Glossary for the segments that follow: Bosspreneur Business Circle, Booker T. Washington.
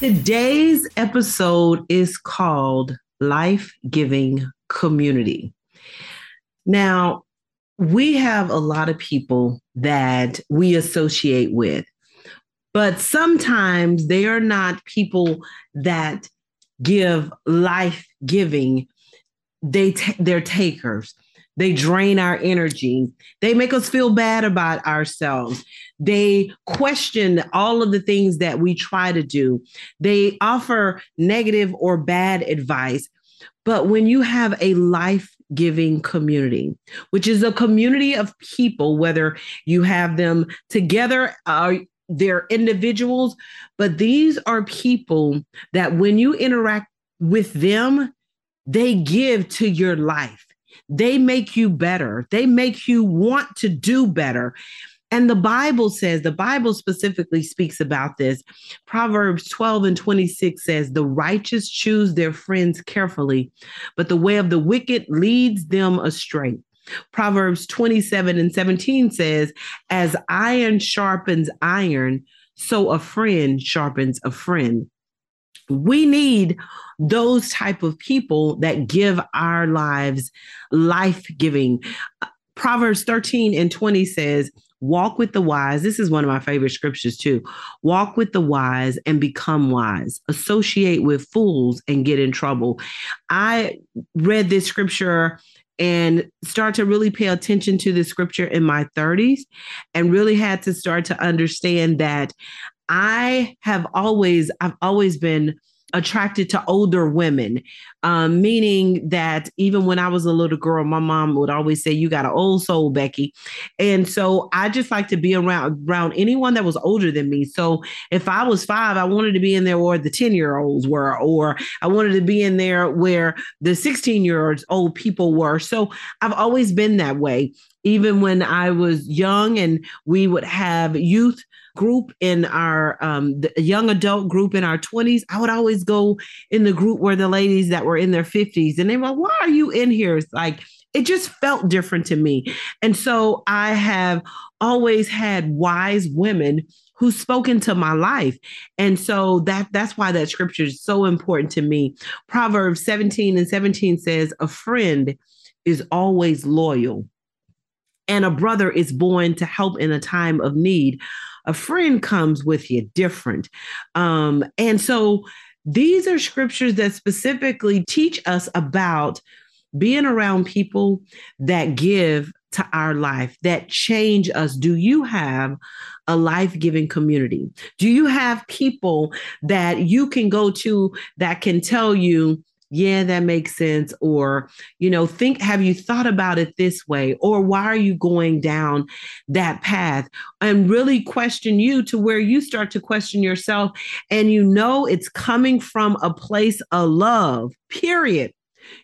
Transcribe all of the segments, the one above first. Today's episode is called Life-Giving Community. Now, we have a lot of people that we associate with, but sometimes they are not people that give life-giving. They're takers. They drain our energy. They make us feel bad about ourselves. They question all of the things that we try to do. They offer negative or bad advice. But when you have a life-giving community, which is a community of people, whether you have them together, they're individuals, but these are people that when you interact with them, they give to your life. They make you better. They make you want to do better. And the Bible specifically speaks about this. Proverbs 12:26 says, the righteous choose their friends carefully, but the way of the wicked leads them astray. Proverbs 27:17 says, as iron sharpens iron, so a friend sharpens a friend. We need those type of people that give our lives life-giving. Proverbs 13:20 says, walk with the wise. This is one of my favorite scriptures too. Walk with the wise and become wise. Associate with fools and get in trouble. I read this scripture and start to really pay attention to this scripture in my 30s and really had to start to understand that I've always been attracted to older women, meaning that even when I was a little girl, my mom would always say, you got an old soul, Becky. And so I just like to be around anyone that was older than me. So if I was 5, I wanted to be in there where the 10-year-olds were, or I wanted to be in there where the 16-year-old people were. So I've always been that way. Even when I was young and we would have youth group in our the young adult group in our 20s, I would always go in the group where the ladies that were in their 50s. And they were like, why are you in here? It's like, it just felt different to me. And so I have always had wise women who spoke into my life. And so that's why that scripture is so important to me. Proverbs 17:17 says, a friend is always loyal, and a brother is born to help in a time of need. A friend comes with you different. And so these are scriptures that specifically teach us about being around people that give to our life, that change us. Do you have a life-giving community? Do you have people that you can go to that can tell you, yeah, that makes sense? Or, have you thought about it this way? Or why are you going down that path? And really question you to where you start to question yourself. And it's coming from a place of love, period.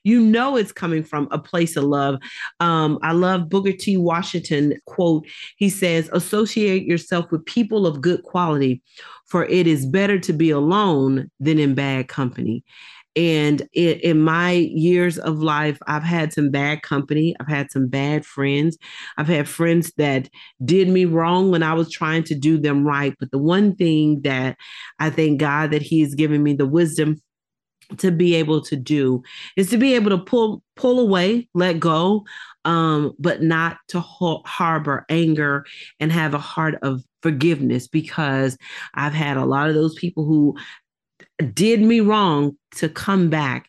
It's coming from a place of love. I love Booker T. Washington quote. He says, associate yourself with people of good quality, for it is better to be alone than in bad company. And in my years of life, I've had some bad company. I've had some bad friends. I've had friends that did me wrong when I was trying to do them right. But the one thing that I thank God that He has given me the wisdom to be able to do is to be able to pull away, let go, but not to harbor anger and have a heart of forgiveness, because I've had a lot of those people who did me wrong to come back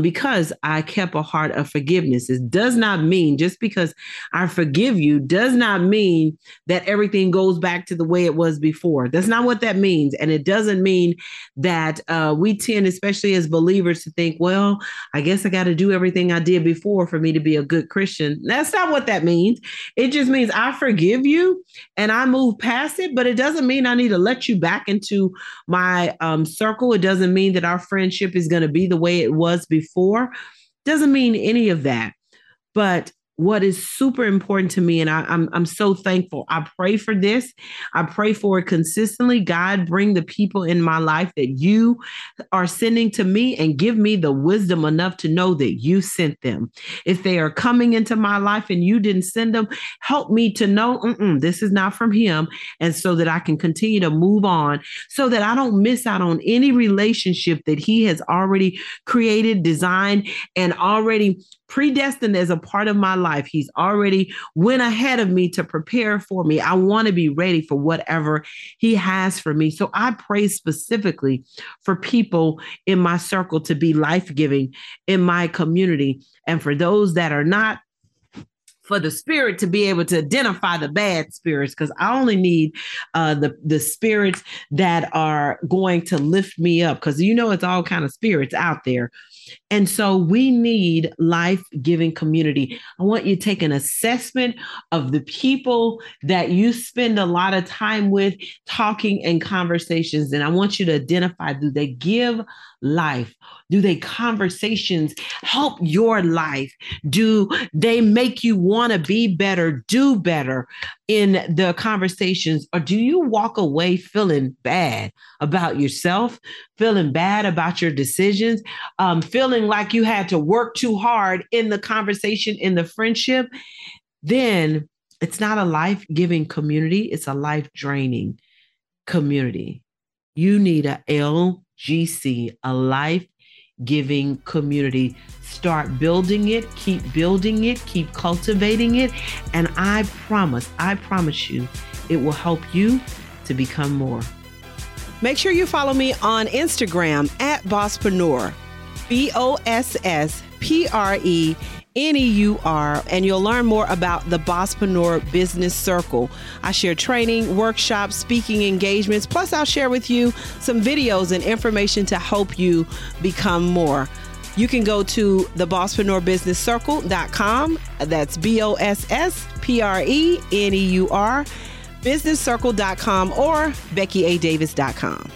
because I kept a heart of forgiveness. It does not mean just because I forgive you does not mean that everything goes back to the way it was before. That's not what that means. And it doesn't mean that we tend, especially as believers, to think, well, I guess I got to do everything I did before for me to be a good Christian. That's not what that means. It just means I forgive you and I move past it, but it doesn't mean I need to let you back into my circle. It doesn't mean that our friendship is going to be the way it was before. Doesn't mean any of that. But what is super important to me, and I'm so thankful. I pray for this. I pray for it consistently. God, bring the people in my life that you are sending to me and give me the wisdom enough to know that you sent them. If they are coming into my life and you didn't send them, help me to know, this is not from him. And so that I can continue to move on so that I don't miss out on any relationship that he has already created, designed, and already predestined as a part of my life. He's already went ahead of me to prepare for me. I want to be ready for whatever he has for me. So I pray specifically for people in my circle to be life-giving in my community. And for those that are not, for the spirit to be able to identify the bad spirits, because I only need the spirits that are going to lift me up, because you know it's all kind of spirits out there. And so we need life-giving community. I want you to take an assessment of the people that you spend a lot of time with, talking and conversations. And I want you to identify, do they give life? Do they conversations help your life? Do they make you want to be better, do better in the conversations? Or do you walk away feeling bad about yourself, feeling bad about your decisions, feeling like you had to work too hard in the conversation, in the friendship? Then it's not a life-giving community. It's a life-draining community. You need a LGC, a life-giving community. Start building it, keep building it, keep cultivating it. And I promise you, it will help you to become more. Make sure you follow me on Instagram at Bosspreneur, BOSSPRENEUR, and you'll learn more about the Bosspreneur Business Circle. I share training, workshops, speaking engagements, plus I'll share with you some videos and information to help you become more. You can go to thebosspreneur.com. That's BOSSPRENEUR, businesscircle.com or BeckyADavis.com.